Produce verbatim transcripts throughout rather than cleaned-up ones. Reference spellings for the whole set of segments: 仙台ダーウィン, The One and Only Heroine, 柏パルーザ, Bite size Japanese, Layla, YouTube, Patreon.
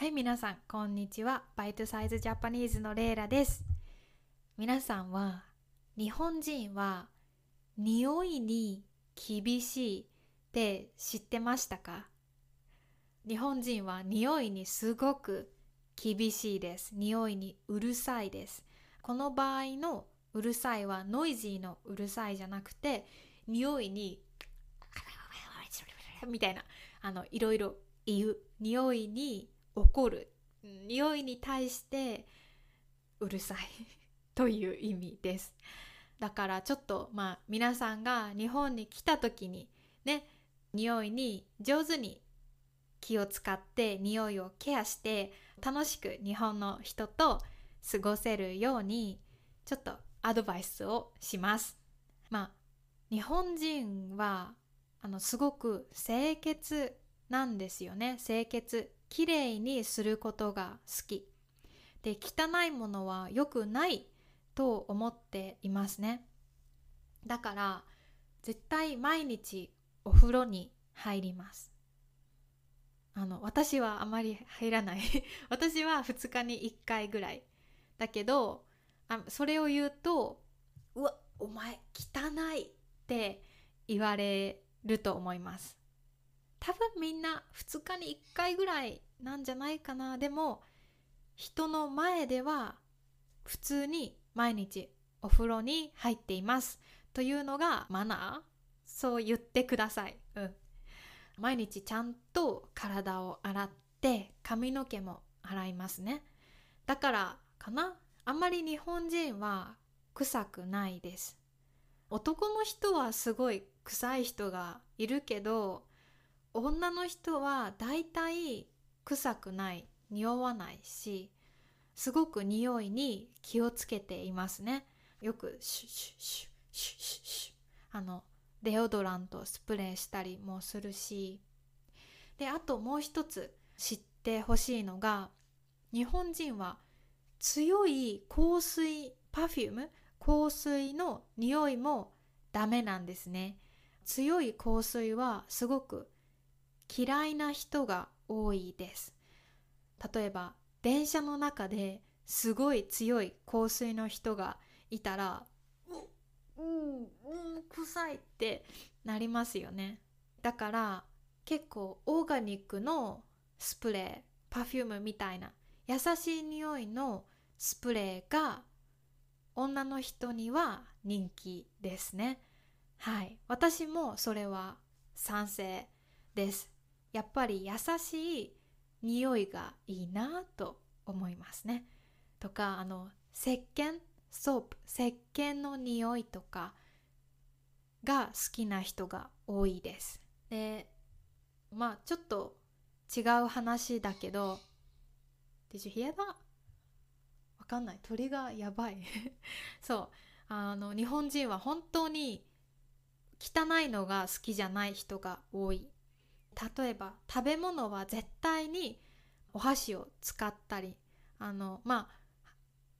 はい、皆さんこんにちは。バイトサイズジャパニーズのレイラです。皆さんは、日本人は匂いに厳しいって知ってましたか？日本人は匂いにすごく厳しいです。匂いにうるさいです。この場合のうるさいはノイジーのうるさいじゃなくて、匂いにみたいな、あのいろいろ言う、匂いに怒る、匂いに対してうるさいという意味です。だからちょっと、まあ皆さんが日本に来た時にね、匂いに上手に気を使って匂いをケアして楽しく日本の人と過ごせるようにちょっとアドバイスをします。まあ日本人はあのすごく清潔なんですよね。清潔、きれいにすることが好きで、汚いものは良くないと思っていますね。だから絶対毎日お風呂に入ります。あの私はあまり入らない私はふつかにいっかいぐらいだけど、あそれを言うと、うわお前汚いって言われると思います。多分みんなふつかにいっかいぐらいなんじゃないかな。でも人の前では普通に毎日お風呂に入っていますというのがマナー、そう言ってください、うん、毎日ちゃんと体を洗って髪の毛も洗いますね。だからかな、あんまり日本人は臭くないです。男の人はすごい臭い人がいるけど、女の人はだいたい臭くない、匂わないし、すごく匂いに気をつけていますね。よくシュシュシュシュシュシュ、あのデオドラントスプレーしたりもするし、であともう一つ知ってほしいのが、日本人は強い香水、パフューム、香水の匂いもダメなんですね。強い香水はすごく嫌いな人が多いです。例えば電車の中ですごい強い香水の人がいたら、ううんうん臭いってなりますよね。だから結構オーガニックのスプレー、パフュームみたいな優しい匂いのスプレーが女の人には人気ですね。はい、私もそれは賛成です。やっぱり優しい匂いがいいなと思いますね。とか、あの石鹸、ソープ、石鹸の匂いとかが好きな人が多いです。で、まあちょっと違う話だけど、Did you hear that? わかんない、鳥がやばいそう、あの日本人は本当に汚いのが好きじゃない人が多い。例えば食べ物は絶対にお箸を使ったり、あのま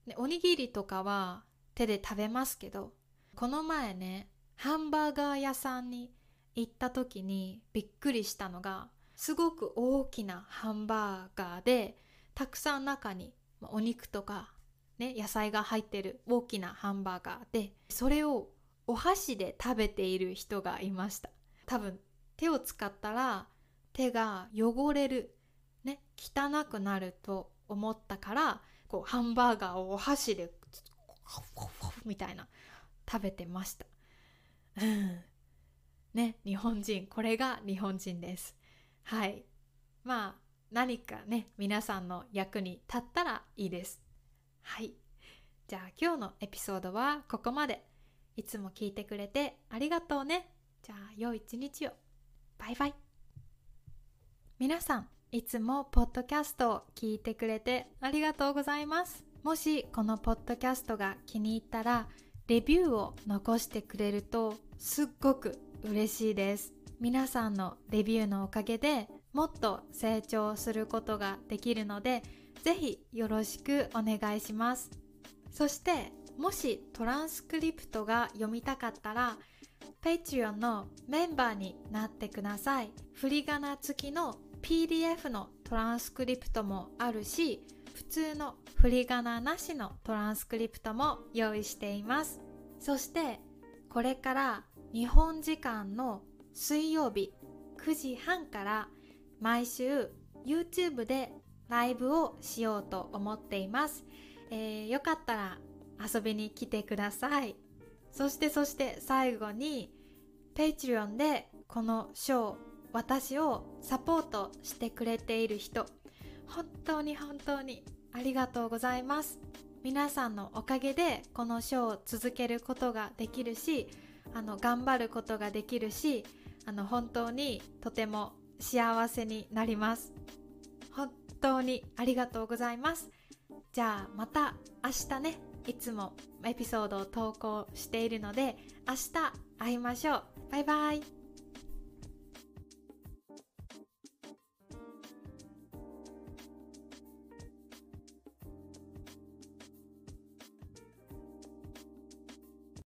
あおにぎりとかは手で食べますけど、この前ね、ハンバーガー屋さんに行った時にびっくりしたのが、すごく大きなハンバーガーで、たくさん中にお肉とか、ね、野菜が入ってる大きなハンバーガーで、それをお箸で食べている人がいました。多分手を使ったら手が汚れる、ね、汚くなると思ったから、こうハンバーガーをお箸でみたいな食べてました、うん、ね、日本人、これが日本人です。はい、まあ何かね、皆さんの役に立ったらいいです。はい、じゃあ今日のエピソードはここまで。いつも聞いてくれてありがとうね。じゃあ良い一日を。バイバイ。皆さん、いつもポッドキャストを聞いてくれてありがとうございます。もしこのポッドキャストが気に入ったら、レビューを残してくれるとすっごく嬉しいです。皆さんのレビューのおかげでもっと成長することができるので、ぜひよろしくお願いします。そしてもしトランスクリプトが読みたかったら、Patreon のメンバーになってください。振り仮名付きの ピーディーエフ のトランスクリプトもあるし、普通の振り仮名なしのトランスクリプトも用意しています。そしてこれから日本時間の水曜日くじはんから毎週 YouTube でライブをしようと思っています。えー、よかったら遊びに来てください。そしてそして最後に Patreon でこのショー、私をサポートしてくれている人、本当に本当にありがとうございます。皆さんのおかげでこのショーを続けることができるし、あの頑張ることができるし、あの本当にとても幸せになります。本当にありがとうございます。じゃあまた明日ね。いつもエピソードを投稿しているので、明日会いましょう。バイバイ。